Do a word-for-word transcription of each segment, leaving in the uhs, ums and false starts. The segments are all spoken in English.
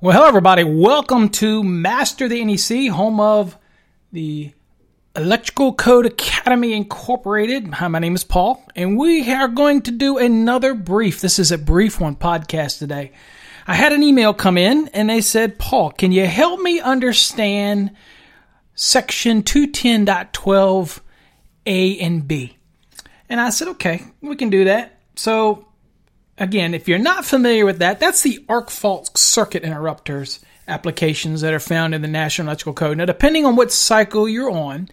Well, hello, everybody. Welcome to Master the N E C, home of the Electrical Code Academy Incorporated. Hi, my name is Paul, and we are going to do another brief. This is a brief one podcast today. I had an email come in, and they said, Paul, can you help me understand Section two ten point twelve A and B? And I said, okay, we can do that. So, again, if you're not familiar with that, that's the arc fault circuit interrupters applications that are found in the National Electrical Code. Now, depending on what cycle you're on,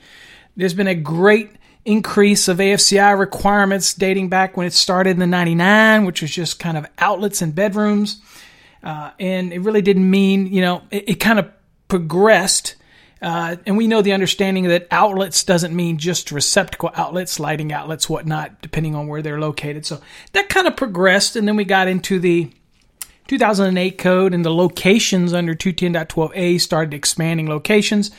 there's been a great increase of A F C I requirements dating back when it started in the ninety-nine, which was just kind of outlets and bedrooms. Uh, and it really didn't mean, you know, it, it kind of progressed. Uh, and we know the understanding that outlets doesn't mean just receptacle outlets, lighting outlets, whatnot, depending on where they're located. So that kind of progressed. And then we got into the two thousand eight code, and the locations under two ten point twelve A started expanding locations.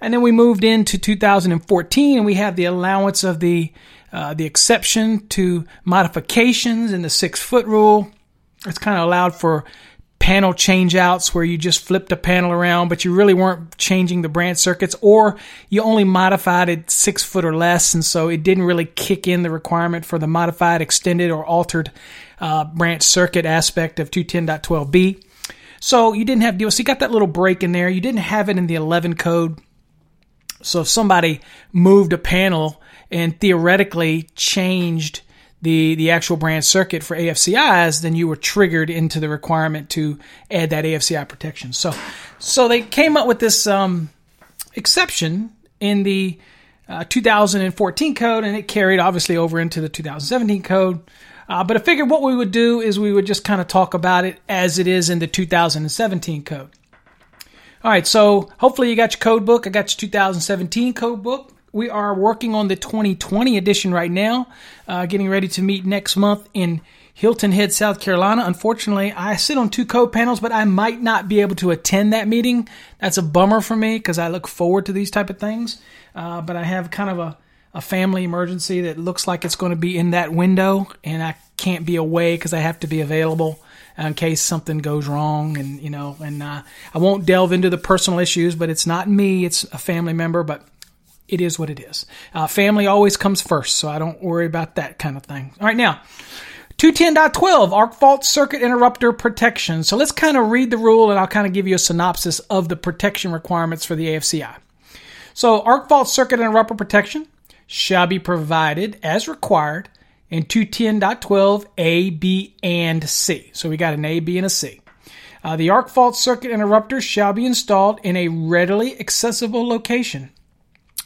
And then we moved into two thousand fourteen, and we have the allowance of the uh, the exception to modifications in the six-foot rule. It's kind of allowed for panel changeouts where you just flipped a panel around, but you really weren't changing the branch circuits, or you only modified it six foot or less, and so it didn't really kick in the requirement for the modified, extended, or altered uh, branch circuit aspect of two ten point twelve B. So you didn't have to deal. So you got that little break in there. You didn't have it in the eleven code. So if somebody moved a panel and theoretically changed the the actual branch circuit for A F C Is, then you were triggered into the requirement to add that A F C I protection. So so they came up with this um, exception in the uh, two thousand fourteen code, and it carried obviously over into the two thousand seventeen code. Uh, but I figured what we would do is we would just kind of talk about it as it is in the two thousand seventeen code. All right, so hopefully you got your code book. I got your two thousand seventeen code book. We are working on the twenty twenty edition right now, uh, getting ready to meet next month in Hilton Head, South Carolina. Unfortunately, I sit on two code panels, but I might not be able to attend that meeting. That's a bummer for me because I look forward to these type of things. Uh, but I have kind of a, a family emergency that looks like it's going to be in that window, and I can't be away because I have to be available in case something goes wrong. And, you know, and uh, I won't delve into the personal issues, but it's not me. It's a family member, but it is what it is. Uh, family always comes first, so I don't worry about that kind of thing. All right, now, two ten point twelve, arc fault circuit interrupter protection. So let's kind of read the rule, and I'll kind of give you a synopsis of the protection requirements for the A F C I. So arc fault circuit interrupter protection shall be provided as required in two ten point twelve A, B, and C. So we got an A, B, and a C. Uh, the arc fault circuit interrupter shall be installed in a readily accessible location.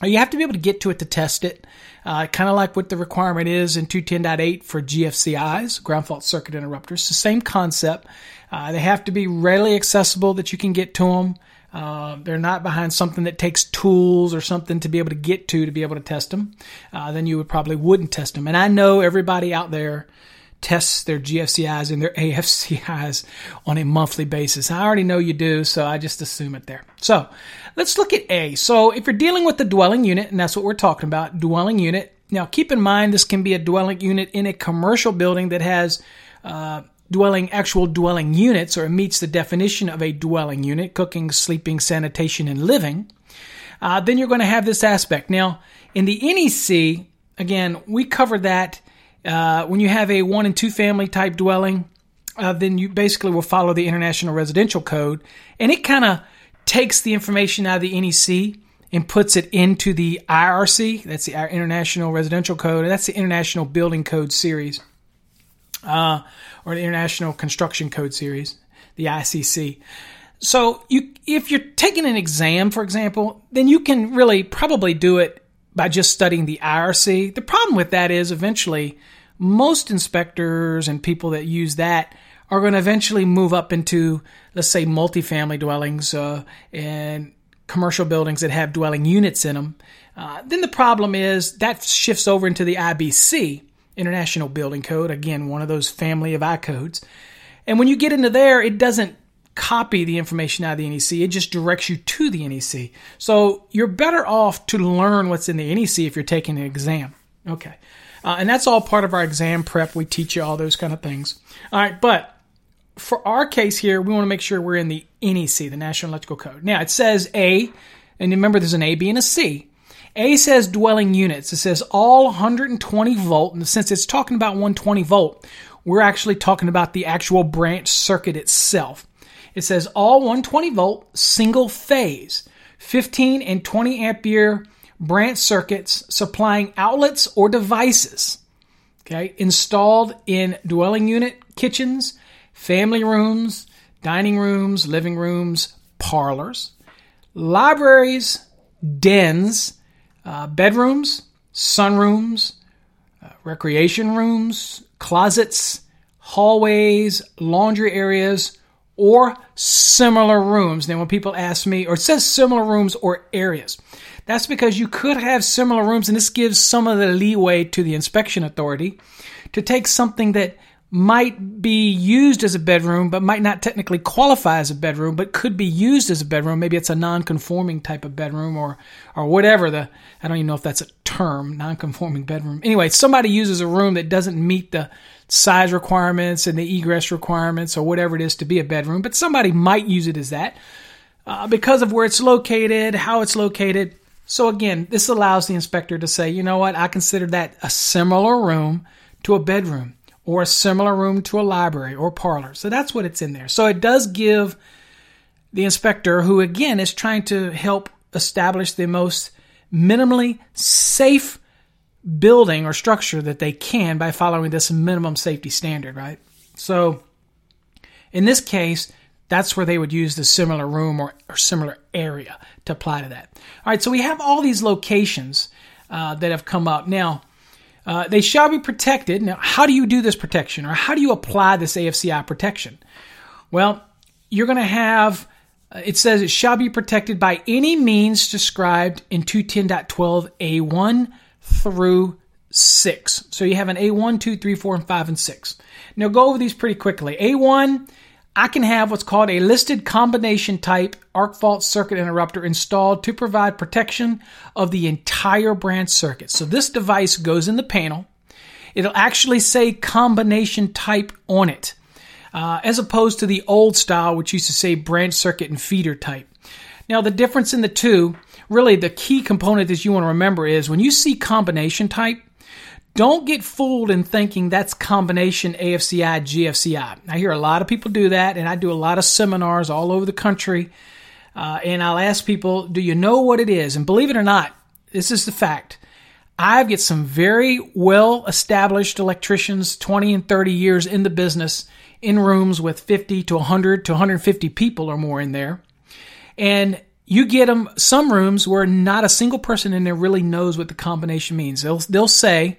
You have to be able to get to it to test it, uh, kind of like what the requirement is in two ten point eight for G F C Is, ground fault circuit interrupters. It's the same concept. Uh, they have to be readily accessible that you can get to them. Uh, they're not behind something that takes tools or something to be able to get to to be able to test them. Uh, then you would probably wouldn't test them. And I know everybody out there tests their G F C Is and their A F C Is on a monthly basis. I already know you do, so I just assume it there. So let's look at A. So if you're dealing with the dwelling unit, and that's what we're talking about, dwelling unit. Now keep in mind this can be a dwelling unit in a commercial building that has uh, dwelling actual dwelling units, or it meets the definition of a dwelling unit: cooking, sleeping, sanitation, and living. Uh, then you're going to have this aspect. Now in the N E C, again, we cover that. Uh, when you have a one and two family type dwelling, uh, then you basically will follow the International Residential Code, and it kind of takes the information out of the N E C and puts it into the I R C. That's the International Residential Code, and that's the International Building Code Series, uh, or the International Construction Code Series, the I C C. So you, if you're taking an exam, for example, then you can really probably do it by just studying the I R C. The problem with that is eventually most inspectors and people that use that are going to eventually move up into, let's say, multifamily dwellings uh, and commercial buildings that have dwelling units in them. Uh, then the problem is that shifts over into the I B C, International Building Code, again, one of those family of I codes. And when you get into there, it doesn't copy the information out of the N E C. It just directs you to the N E C. So you're better off to learn what's in the N E C if you're taking an exam. Okay. Uh, and that's all part of our exam prep. We teach you all those kind of things. All right. But for our case here, we want to make sure we're in the N E C, the National Electrical Code. Now, it says A, and remember there's an A, B, and a C. A says dwelling units. It says all one hundred twenty volt, and since it's talking about one hundred twenty volt, we're actually talking about the actual branch circuit itself. It says all one hundred twenty volt single phase, fifteen and twenty ampere branch circuits supplying outlets or devices, okay, installed in dwelling unit kitchens, family rooms, dining rooms, living rooms, parlors, libraries, dens, uh, bedrooms, sunrooms, uh, recreation rooms, closets, hallways, laundry areas, or similar rooms. Now, when people ask me, or it says similar rooms or areas, that's because you could have similar rooms, and this gives some of the leeway to the inspection authority to take something that might be used as a bedroom, but might not technically qualify as a bedroom, but could be used as a bedroom. Maybe it's a non-conforming type of bedroom or or whatever. The I don't even know if that's a term, non-conforming bedroom. Anyway, somebody uses a room that doesn't meet the size requirements and the egress requirements or whatever it is to be a bedroom, but somebody might use it as that uh, because of where it's located, how it's located. So again, this allows the inspector to say, you know what, I consider that a similar room to a bedroom, or a similar room to a library or parlor. So that's what it's in there. So it does give the inspector, who again is trying to help establish the most minimally safe building or structure that they can by following this minimum safety standard, right? So in this case, that's where they would use the similar room or, or similar area to apply to that. All right, so we have all these locations uh, that have come up. Now, Uh, they shall be protected. Now, how do you do this protection, or how do you apply this A F C I protection? Well, you're going to have, uh, it says it shall be protected by any means described in two ten point twelve A one through six. So you have an A one, two, three, four, and five, and six. Now, go over these pretty quickly. A one, I can have what's called a listed combination type arc fault circuit interrupter installed to provide protection of the entire branch circuit. So this device goes in the panel. It'll actually say combination type on it, uh, as opposed to the old style, which used to say branch circuit and feeder type. Now, the difference in the two, really the key component that you want to remember is when you see combination type, don't get fooled in thinking that's combination A F C I, G F C I. I hear a lot of people do that, and I do a lot of seminars all over the country, uh, and I'll ask people, do you know what it is? And believe it or not, this is the fact. I've got some very well-established electricians, twenty and thirty years in the business, in rooms with fifty to one hundred to one hundred fifty people or more in there, and you get them some rooms where not a single person in there really knows what the combination means. They'll, they'll say,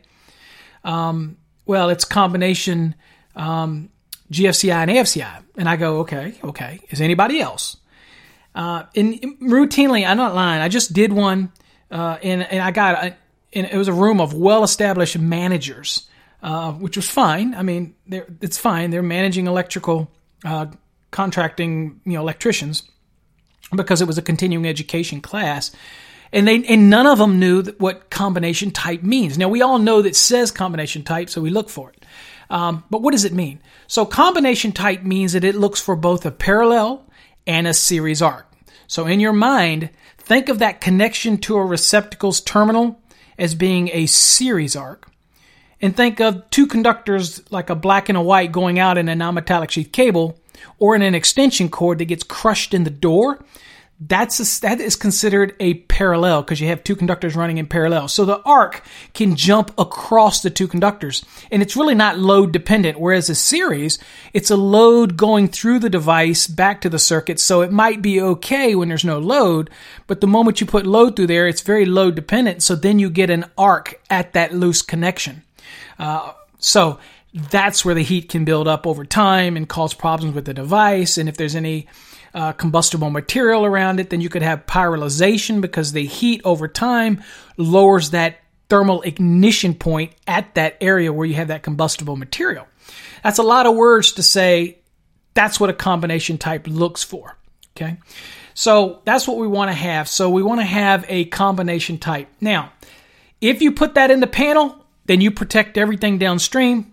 Um, well, it's combination um, G F C I and A F C I. And I go, okay, okay. Is anybody else? Uh, and routinely, I'm not lying. I just did one, uh, and, and I got, a, and it was a room of well-established managers, uh, which was fine. I mean, it's fine. They're managing electrical, uh, contracting, you know, electricians, because it was a continuing education class. And they and none of them knew that what combination type means. Now, we all know that it says combination type, so we look for it. Um, but what does it mean? So combination type means that it looks for both a parallel and a series arc. So in your mind, think of that connection to a receptacle's terminal as being a series arc. And think of two conductors like a black and a white going out in a non-metallic sheath cable or in an extension cord that gets crushed in the door. That's a, that is considered a parallel because you have two conductors running in parallel. So the arc can jump across the two conductors, and it's really not load dependent. Whereas a series, it's a load going through the device back to the circuit. So it might be okay when there's no load, but the moment you put load through there, it's very load dependent. So then you get an arc at that loose connection. Uh, so that's where the heat can build up over time and cause problems with the device. And if there's any Uh, combustible material around it, then you could have pyrolyzation because the heat over time lowers that thermal ignition point at that area where you have that combustible material. That's a lot of words to say that's what a combination type looks for, okay? So that's what we want to have. So we want to have a combination type. Now, if you put that in the panel, then you protect everything downstream.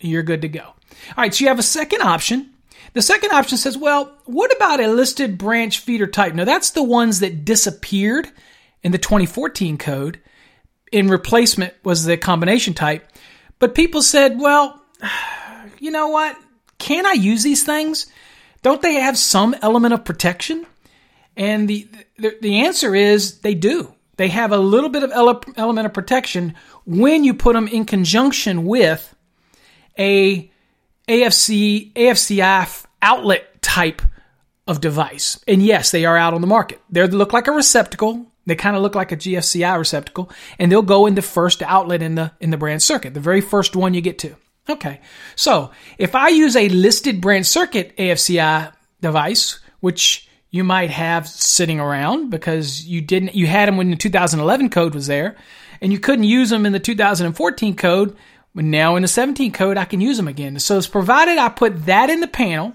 You're good to go. All right, so you have a second option. The second option says, well, what about a listed branch feeder type? Now, that's the ones that disappeared in the twenty fourteen code. In replacement was the combination type. But people said, well, you know what? Can I use these things? Don't they have some element of protection? And the the, the answer is they do. They have a little bit of ele- element of protection when you put them in conjunction with a A F C I outlet type of device. And yes, they are out on the market. They look like a receptacle. They kind of look like a G F C I receptacle, and they'll go in the first outlet in the in the branch circuit, the very first one you get to. Okay, so if I use a listed branch circuit A F C I device, which you might have sitting around because you didn't, you had them when the two thousand eleven code was there, and you couldn't use them in the two thousand fourteen code. But now in the seventeen code, I can use them again. So it's provided I put that in the panel,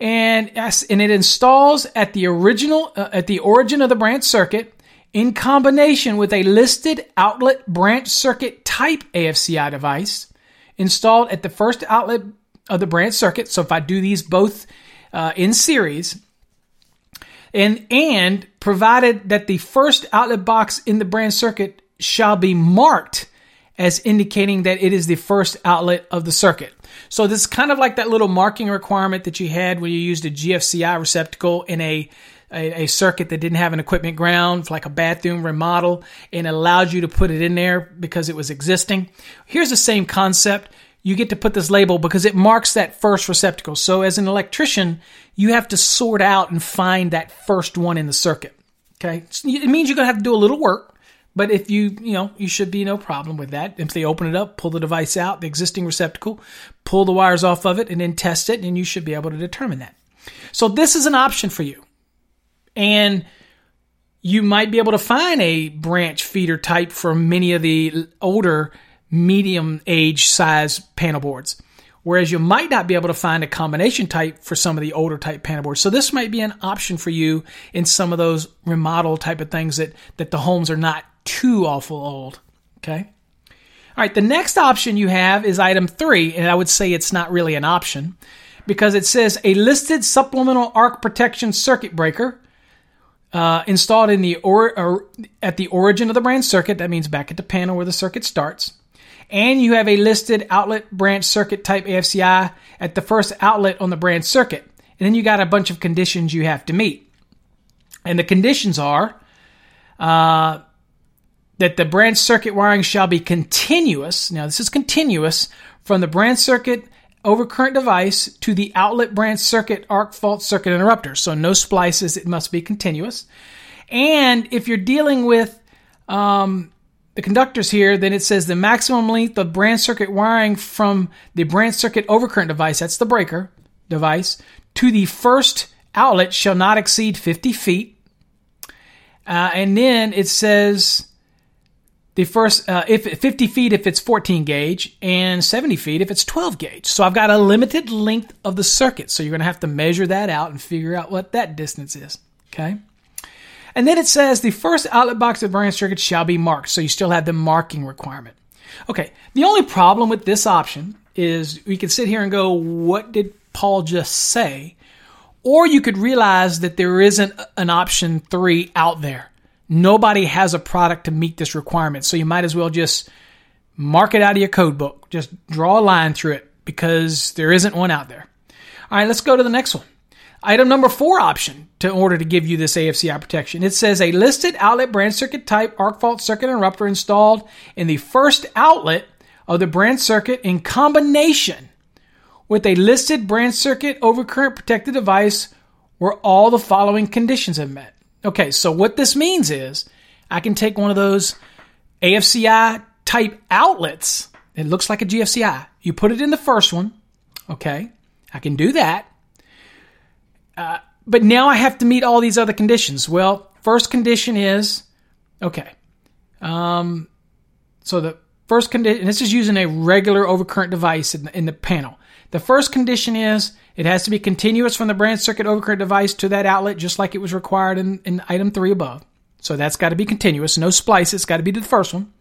and and it installs at the original uh, at the origin of the branch circuit in combination with a listed outlet branch circuit type A F C I device installed at the first outlet of the branch circuit. So if I do these both uh, in series, and and provided that the first outlet box in the branch circuit shall be marked as indicating that it is the first outlet of the circuit. So this is kind of like that little marking requirement that you had when you used a G F C I receptacle in a, a, a circuit that didn't have an equipment ground, like a bathroom remodel, and allowed you to put it in there because it was existing. Here's the same concept. You get to put this label because it marks that first receptacle. So as an electrician, you have to sort out and find that first one in the circuit. Okay, it means you're going to have to do a little work. But if you, you know, you should be no problem with that. If they open it up, pull the device out, the existing receptacle, pull the wires off of it, and then test it, and you should be able to determine that. So this is an option for you. And you might be able to find a branch feeder type for many of the older medium age size panel boards, whereas you might not be able to find a combination type for some of the older type panel boards. So this might be an option for you in some of those remodel type of things that, that the homes are not too awful old. Okay. All right. The next option you have is item three, and I would say it's not really an option because it says a listed supplemental arc protection circuit breaker uh, installed in the or, or at the origin of the branch circuit. That means back at the panel where the circuit starts. And you have a listed outlet branch circuit type A F C I at the first outlet on the branch circuit. And then you got a bunch of conditions you have to meet. And the conditions are uh, that the branch circuit wiring shall be continuous. Now, this is continuous from the branch circuit overcurrent device to the outlet branch circuit arc fault circuit interrupter. So no splices. It must be continuous. And if you're dealing with... Um, the conductors here, then it says the maximum length of branch circuit wiring from the branch circuit overcurrent device, that's the breaker device, to the first outlet shall not exceed fifty feet. Uh, and then it says the first, uh, if fifty feet if it's fourteen gauge and seventy feet if it's twelve gauge. So I've got a limited length of the circuit. So you're going to have to measure that out and figure out what that distance is. Okay. And then it says the first outlet box of the branch circuit shall be marked. So you still have the marking requirement. Okay, the only problem with this option is we can sit here and go, what did Paul just say? Or you could realize that there isn't an option three out there. Nobody has a product to meet this requirement. So you might as well just mark it out of your code book. Just draw a line through it because there isn't one out there. All right, let's go to the next one. Item number four option to order to give you this A F C I protection. It says a listed outlet branch circuit type arc fault circuit interrupter installed in the first outlet of the branch circuit in combination with a listed branch circuit overcurrent protected device where all the following conditions have met. Okay, so what this means is I can take one of those A F C I type outlets. It looks like a G F C I. You put it in the first one. Okay, I can do that. Uh, but now I have to meet all these other conditions. Well, first condition is, okay, um, so the first condition, this is using a regular overcurrent device in the, in the panel. The first condition is it has to be continuous from the branch circuit overcurrent device to that outlet, just like it was required in, in item three above. So that's got to be continuous, no splice. It's got to be the first one.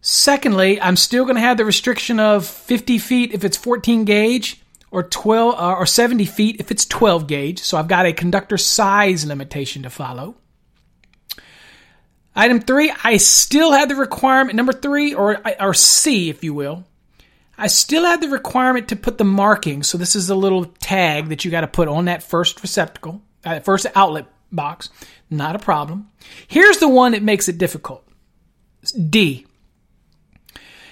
Secondly, I'm still going to have the restriction of fifty feet if it's fourteen gauge or twelve uh, or seventy feet if it's twelve gauge. So I've got a conductor size limitation to follow. Item three, I still have the requirement, number three, or, or C, if you will. I still have the requirement to put the marking. So this is the little tag that you got to put on that first receptacle, that first outlet box. Not a problem. Here's the one that makes it difficult. D.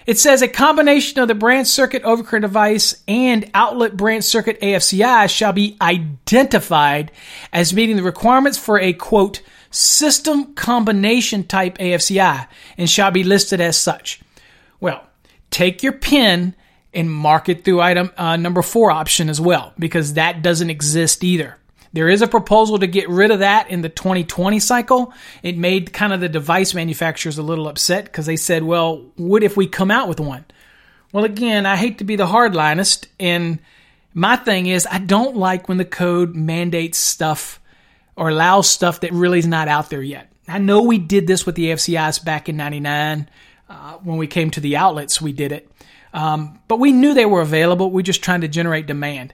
It says a combination of the branch circuit overcurrent device and outlet branch circuit A F C I shall be identified as meeting the requirements for a, quote, system combination type A F C I and shall be listed as such. Well, take your pen and mark it through item uh, number four option as well, because that doesn't exist either. There is a proposal to get rid of that in the twenty twenty cycle. It made kind of the device manufacturers a little upset because they said, well, what if we come out with one? Well, again, I hate to be the hardlinist, and my thing is I don't like when the code mandates stuff or allows stuff that really is not out there yet. I know we did this with the A F C Is back in ninety-nine. Uh, when we came to the outlets, we did it. Um, but we knew they were available. We're just trying to generate demand.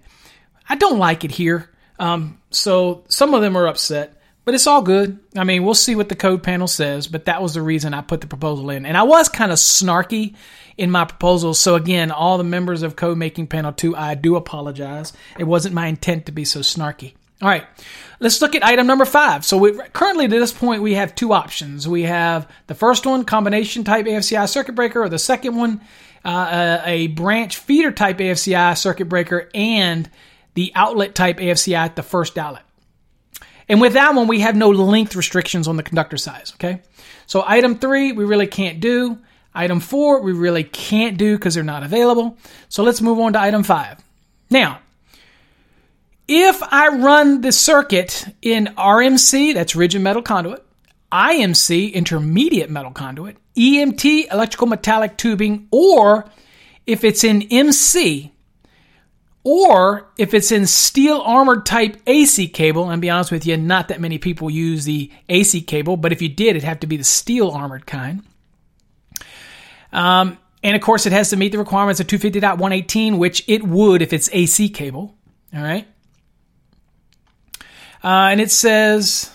I don't like it here. Um, so some of them are upset, but it's all good. I mean, we'll see what the code panel says, but that was the reason I put the proposal in. And I was kind of snarky in my proposal. So again, all the members of Code Making Panel two, I do apologize. It wasn't my intent to be so snarky. All right, let's look at item number five. So we, currently to this point, we have two options. We have the first one, combination type A F C I circuit breaker, or the second one, uh, a, a branch feeder type A F C I circuit breaker, and the outlet type A F C I at the first outlet. And with that one, we have no length restrictions on the conductor size, okay? So item three, we really can't do. Item four, we really can't do because they're not available. So let's move on to item five. Now, if I run the circuit in R M C, that's rigid metal conduit, I M C, intermediate metal conduit, E M T, electrical metallic tubing, or if it's in M C, or if it's in steel armored type A C cable, and to be honest with you, not that many people use the A C cable, but if you did, it'd have to be the steel armored kind. Um, and of course, it has to meet the requirements of two fifty point one eighteen, which it would if it's A C cable. All right. Uh, and it says,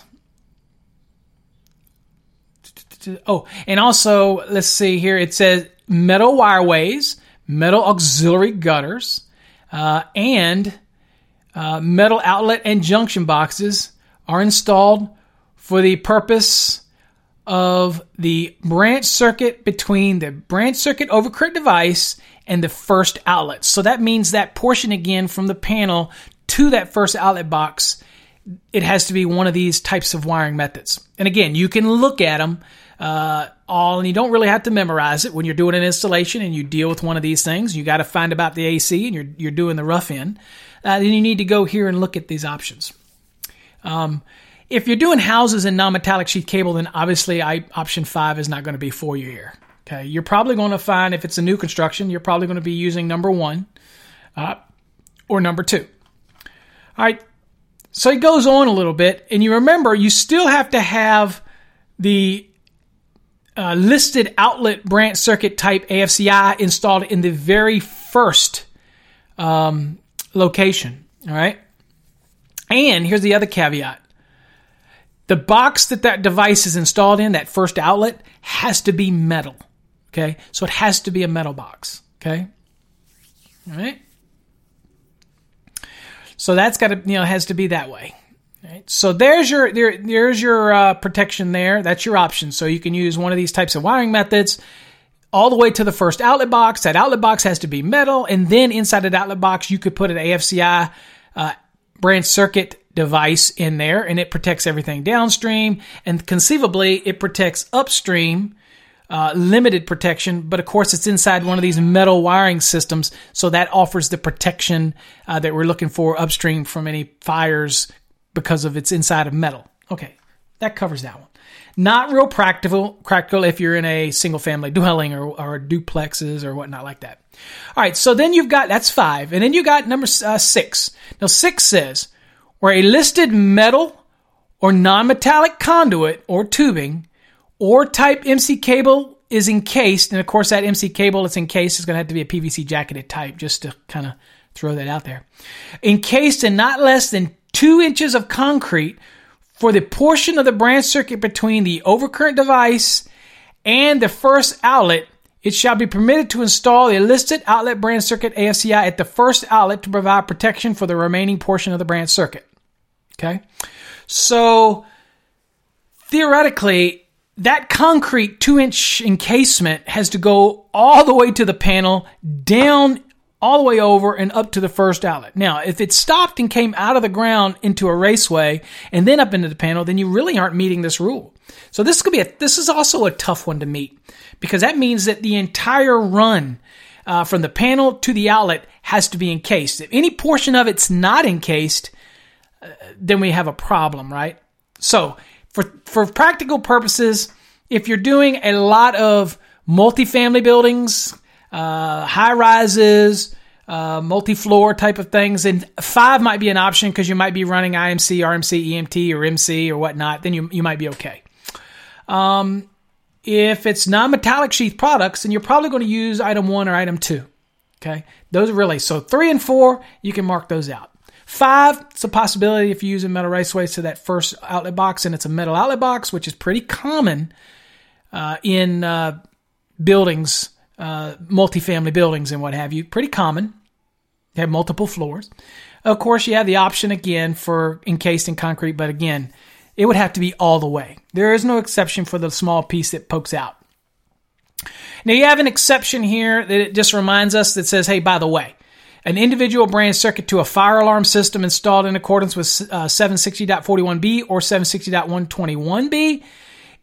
oh, and also, let's see here, it says metal wireways, metal auxiliary gutters, Uh, and uh, metal outlet and junction boxes are installed for the purpose of the branch circuit between the branch circuit overcurrent device and the first outlet. So that means that portion again from the panel to that first outlet box, it has to be one of these types of wiring methods. And again, you can look at them uh, all, and you don't really have to memorize it when you're doing an installation and you deal with one of these things. You got to find about the A C and you're you're doing the rough end. Uh, then you need to go here and look at these options. Um, if you're doing houses and non-metallic sheath cable, then obviously I, option five is not going to be for you here. Okay, you're probably going to find if it's a new construction, you're probably going to be using number one uh, or number two. All right. So it goes on a little bit, and you remember you still have to have the uh, listed outlet branch circuit type A F C I installed in the very first um, location, all right? And here's the other caveat. The box that that device is installed in, that first outlet, has to be metal, okay? So it has to be a metal box, okay? All right? So that's got to, you know, has to be that way. Right? So there's your there, there's your uh, protection there. That's your option. So you can use one of these types of wiring methods all the way to the first outlet box. That outlet box has to be metal. And then inside that outlet box, you could put an A F C I uh, branch circuit device in there. And it protects everything downstream. And conceivably, it protects upstream. Uh, limited protection, but of course it's inside one of these metal wiring systems, so that offers the protection uh, that we're looking for upstream from any fires because of it's inside of metal. Okay, that covers that one. Not real practical practical if you're in a single-family dwelling or, or duplexes or whatnot like that. All right, so then you've got, that's five, and then you got number uh, six. Now six says, where a listed metal or non-metallic conduit or tubing or type M C cable is encased, and of course that M C cable that's encased is going to have to be a P V C jacketed type just to kind of throw that out there. Encased in not less than two inches of concrete for the portion of the branch circuit between the overcurrent device and the first outlet, it shall be permitted to install the listed outlet branch circuit A F C I at the first outlet to provide protection for the remaining portion of the branch circuit. Okay? So, theoretically, that concrete two-inch encasement has to go all the way to the panel, down all the way over and up to the first outlet. Now, if it stopped and came out of the ground into a raceway and then up into the panel, then you really aren't meeting this rule. So this could be a, this is also a tough one to meet, because that means that the entire run uh, from the panel to the outlet has to be encased. If any portion of it's not encased, uh, then we have a problem, right? So for for practical purposes, if you're doing a lot of multifamily buildings, Uh, high rises, uh, multi-floor type of things. And five might be an option, because you might be running I M C, R M C, E M T, or M C or whatnot. Then you, you might be okay. Um, if it's non-metallic sheath products, then you're probably going to use item one or item two. Okay. Those are really, so three and four, you can mark those out. Five, it's a possibility if you use a metal raceways to that first outlet box, and it's a metal outlet box, which is pretty common, uh, in, uh, buildings, Uh, multifamily buildings and what have you. Pretty common. They have multiple floors. Of course, you have the option again for encased in concrete, but again, it would have to be all the way. There is no exception for the small piece that pokes out. Now, you have an exception here that it just reminds us that says, hey, by the way, an individual branch circuit to a fire alarm system installed in accordance with uh, seven sixty point forty-one B or seven sixty point one twenty-one B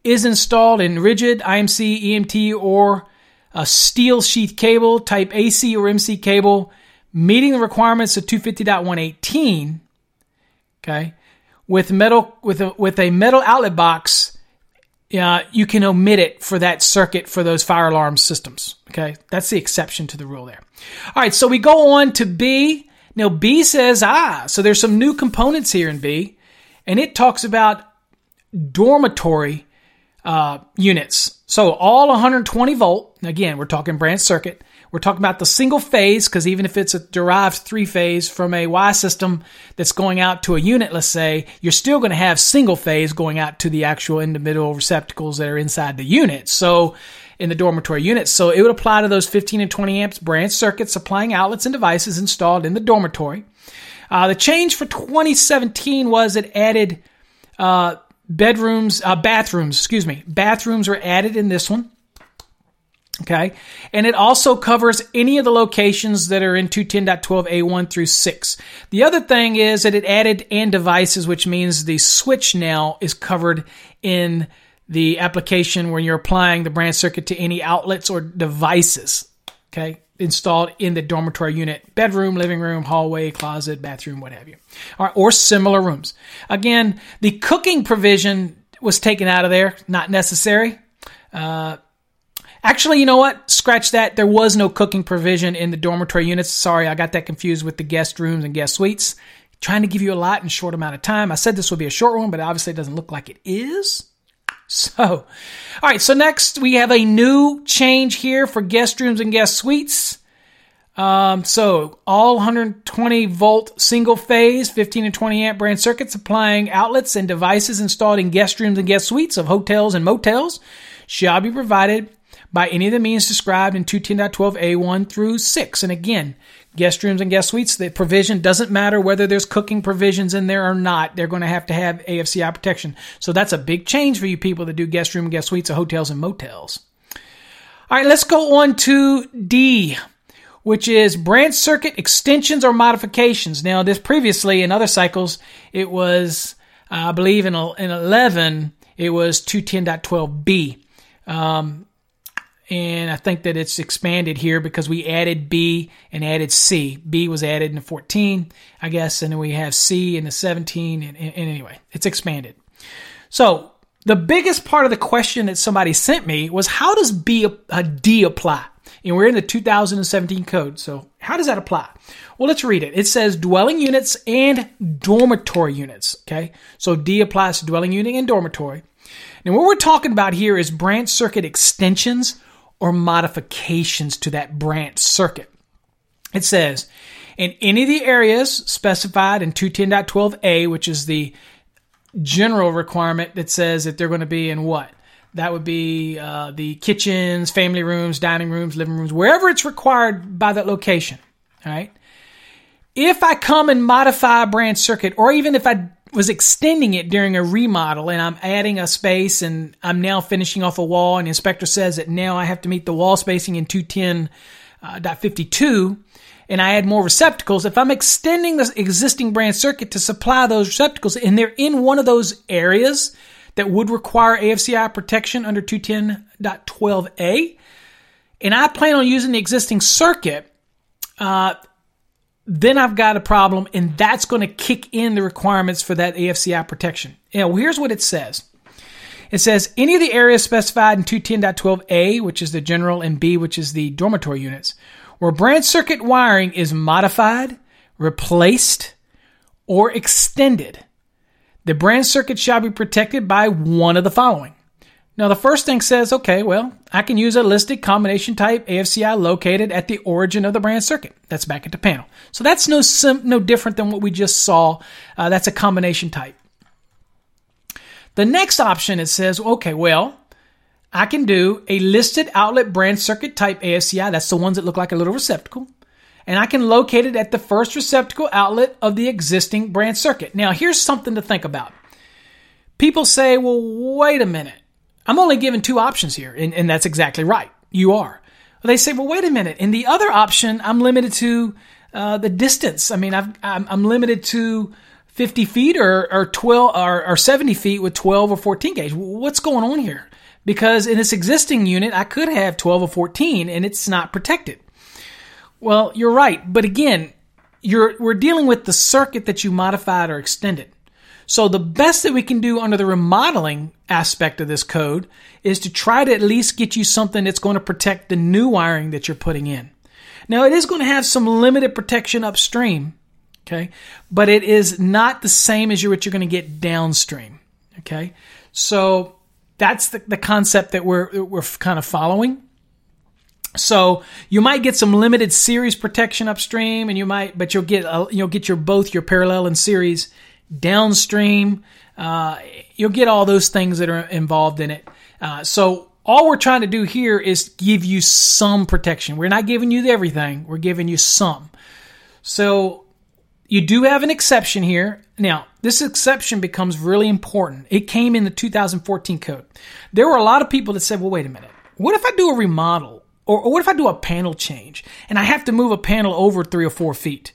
is installed in rigid I M C, E M T, or a steel sheath cable, type A C or M C cable, meeting the requirements of two fifty point one eighteen, okay, with metal with a with a metal outlet box, uh, you can omit it for that circuit for those fire alarm systems. Okay, that's the exception to the rule there. All right, so we go on to B. Now B says ah, so there's some new components here in B, and it talks about dormitory uh, units. So all one hundred twenty volt. Again, we're talking branch circuit. We're talking about the single phase, because even if it's a derived three phase from a Y system that's going out to a unit, let's say, you're still going to have single phase going out to the actual individual receptacles that are inside the unit. So in the dormitory units, so it would apply to those fifteen and twenty amps branch circuits supplying outlets and devices installed in the dormitory. Uh, the change for twenty seventeen was it added uh, bedrooms, uh, bathrooms, excuse me, bathrooms were added in this one. Okay. And it also covers any of the locations that are in two ten point twelve A one through six. The other thing is that it added and devices, which means the switch now is covered in the application when you're applying the branch circuit to any outlets or devices. Okay. Installed in the dormitory unit, bedroom, living room, hallway, closet, bathroom, what have you. All right, or similar rooms. Again, the cooking provision was taken out of there. Not necessary. Uh, Actually, you know what? Scratch that. There was no cooking provision in the dormitory units. Sorry, I got that confused with the guest rooms and guest suites. Trying to give you a lot in a short amount of time. I said this would be a short one, but obviously it doesn't look like it is. So, all right. So next we have a new change here for guest rooms and guest suites. Um, so all one hundred twenty volt single phase, fifteen and twenty amp branch circuits applying outlets and devices installed in guest rooms and guest suites of hotels and motels shall be provided by any of the means described in two ten point twelve A one through six. And again, guest rooms and guest suites, the provision doesn't matter whether there's cooking provisions in there or not. They're going to have to have A F C I protection. So that's a big change for you people that do guest room and guest suites of hotels and motels. All right, let's go on to D, which is branch circuit extensions or modifications. Now, this previously in other cycles, it was, uh, I believe in, in eleven, it was two ten point twelve B. Um, And I think that it's expanded here because we added B and added C. B was added in the fourteen, I guess, and then we have C in the seventeen. And, and, and anyway, it's expanded. So the biggest part of the question that somebody sent me was, how does B uh, D apply? And we're in the two thousand seventeen code, so how does that apply? Well, let's read it. It says dwelling units and dormitory units, okay? So D applies to dwelling unit and dormitory. And what we're talking about here is branch circuit extensions or modifications to that branch circuit. It says, in any of the areas specified in two ten point twelve A, which is the general requirement that says that they're going to be in what? That would be uh, the kitchens, family rooms, dining rooms, living rooms, wherever it's required by that location. All right. If I come and modify a branch circuit, or even if I was extending it during a remodel and I'm adding a space and I'm now finishing off a wall and the inspector says that now I have to meet the wall spacing in two ten point fifty-two, uh, and I add more receptacles, if I'm extending this existing branch circuit to supply those receptacles and they're in one of those areas that would require A F C I protection under two ten point twelve A, and I plan on using the existing circuit, uh, then I've got a problem, and that's going to kick in the requirements for that A F C I protection. Now, here's what it says. It says, any of the areas specified in two ten point twelve A, which is the general, and B, which is the dormitory units, where branch circuit wiring is modified, replaced, or extended, the branch circuit shall be protected by one of the following. Now, the first thing says, okay, well, I can use a listed combination type A F C I located at the origin of the branch circuit. That's back at the panel. So that's no sim- no different than what we just saw. Uh, that's a combination type. The next option, it says, okay, well, I can do a listed outlet branch circuit type A F C I. That's the ones that look like a little receptacle. And I can locate it at the first receptacle outlet of the existing branch circuit. Now, here's something to think about. People say, well, wait a minute. I'm only given two options here, and, and that's exactly right. You are. Well, they say, well, wait a minute. In the other option, I'm limited to uh, the distance. I mean, I've, I'm, I'm limited to fifty feet or or twelve or, or seventy feet with twelve or fourteen gauge. What's going on here? Because in this existing unit, I could have twelve or fourteen, and it's not protected. Well, you're right, but again, you're we're dealing with the circuit that you modified or extended. So the best that we can do under the remodeling aspect of this code is to try to at least get you something that's going to protect the new wiring that you're putting in. Now, it is going to have some limited protection upstream, okay, but it is not the same as what you're going to get downstream, okay? So that's the, the concept that we're we're kind of following. So you might get some limited series protection upstream, and you might, but you'll get you'll get your both your parallel and series downstream. Uh, you'll get all those things that are involved in it. Uh, so all we're trying to do here is give you some protection. We're not giving you everything. We're giving you some. So you do have an exception here. Now, this exception becomes really important. It came in the two thousand fourteen code. There were a lot of people that said, well, wait a minute. What if I do a remodel? Or, or what if I do a panel change and I have to move a panel over three or four feet?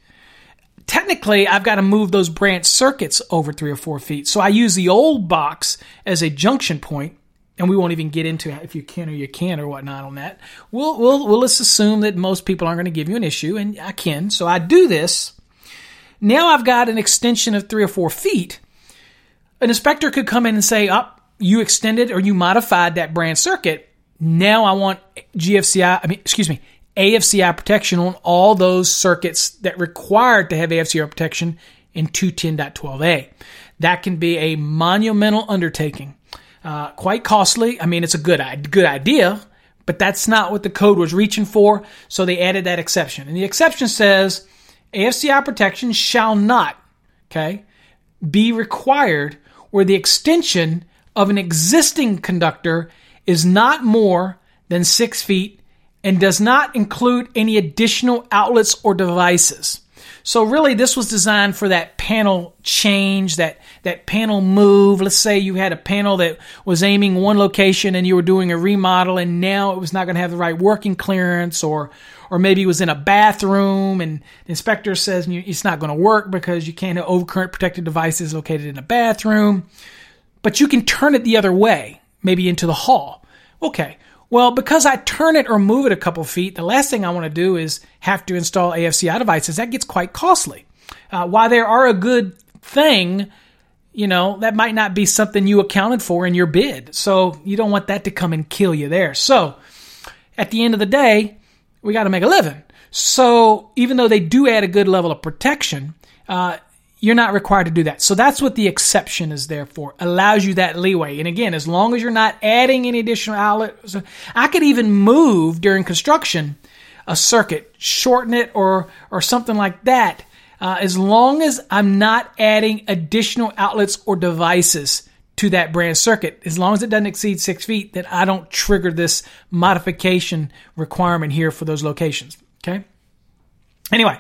Technically, I've got to move those branch circuits over three or four feet. So I use the old box as a junction point, and we won't even get into if you can or you can or whatnot on that. We'll, we'll, we'll just assume that most people aren't going to give you an issue, and I can. So I do this. Now I've got an extension of three or four feet. An inspector could come in and say, oh, you extended or you modified that branch circuit. Now I want G F C I, I mean, excuse me, A F C I protection on all those circuits that required to have A F C I protection in two ten point twelve A. That can be a monumental undertaking, uh, quite costly. I mean, it's a good good idea, but that's not what the code was reaching for, so they added that exception. And the exception says A F C I protection shall not, okay, be required where the extension of an existing conductor is not more than six feet and does not include any additional outlets or devices. So really, this was designed for that panel change, that, that panel move. Let's say you had a panel that was aiming one location and you were doing a remodel, and now it was not going to have the right working clearance, or or maybe it was in a bathroom and the inspector says it's not going to work because you can't have overcurrent protected devices located in a bathroom. But you can turn it the other way, maybe into the hall. Okay. Well, because I turn it or move it a couple feet, the last thing I want to do is have to install A F C I devices. That gets quite costly. Uh, while there are a good thing, you know, that might not be something you accounted for in your bid. So you don't want that to come and kill you there. So at the end of the day, we got to make a living. So even though they do add a good level of protection, uh, you're not required to do that. So that's what the exception is there for. Allows you that leeway. And again, as long as you're not adding any additional outlets. I could even move during construction a circuit, shorten it or or something like that, uh, as long as I'm not adding additional outlets or devices to that branch circuit. As long as it doesn't exceed six feet, then I don't trigger this modification requirement here for those locations. Okay. Anyway,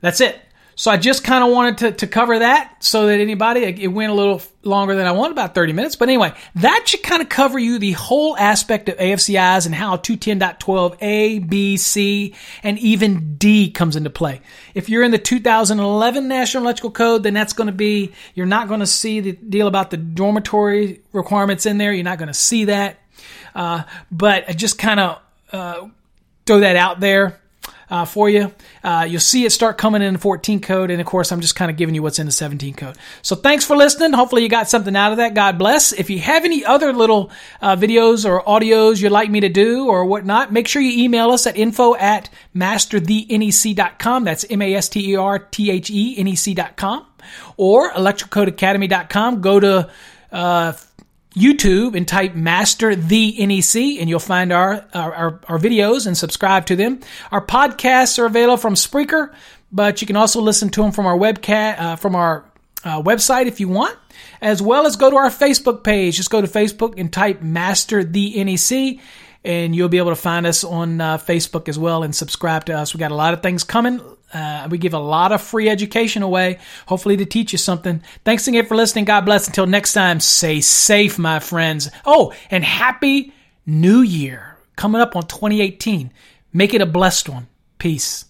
that's it. So I just kind of wanted to, to cover that so that anybody, it went a little longer than I wanted, about thirty minutes. But anyway, that should kind of cover you the whole aspect of A F C Is and how two ten point twelve A, B, C, and even D comes into play. If you're in the two thousand eleven National Electrical Code, then that's going to be, you're not going to see the deal about the dormitory requirements in there. You're not going to see that. Uh, but I just kind of uh, throw that out there. Uh, for you. Uh, you'll see it start coming in the fourteen code. And of course, I'm just kind of giving you what's in the seventeen code. So thanks for listening. Hopefully you got something out of that. God bless. If you have any other little uh, videos or audios you'd like me to do or whatnot, make sure you email us at info at master the N E C dot com. That's M A S T E R T H E N E C dot com or electrical code academy dot com. Go to uh, YouTube and type Master the N E C and you'll find our, our, our, our videos and subscribe to them. Our podcasts are available from Spreaker, but you can also listen to them from our webcast, uh, from our uh, website if you want, as well as go to our Facebook page. Just go to Facebook and type Master the N E C and you'll be able to find us on uh, Facebook as well and subscribe to us. We got a lot of things coming. Uh, we give a lot of free education away, hopefully to teach you something. Thanks again for listening. God bless. Until next time, stay safe, my friends. Oh, and happy new year coming up on twenty eighteen. Make it a blessed one. Peace.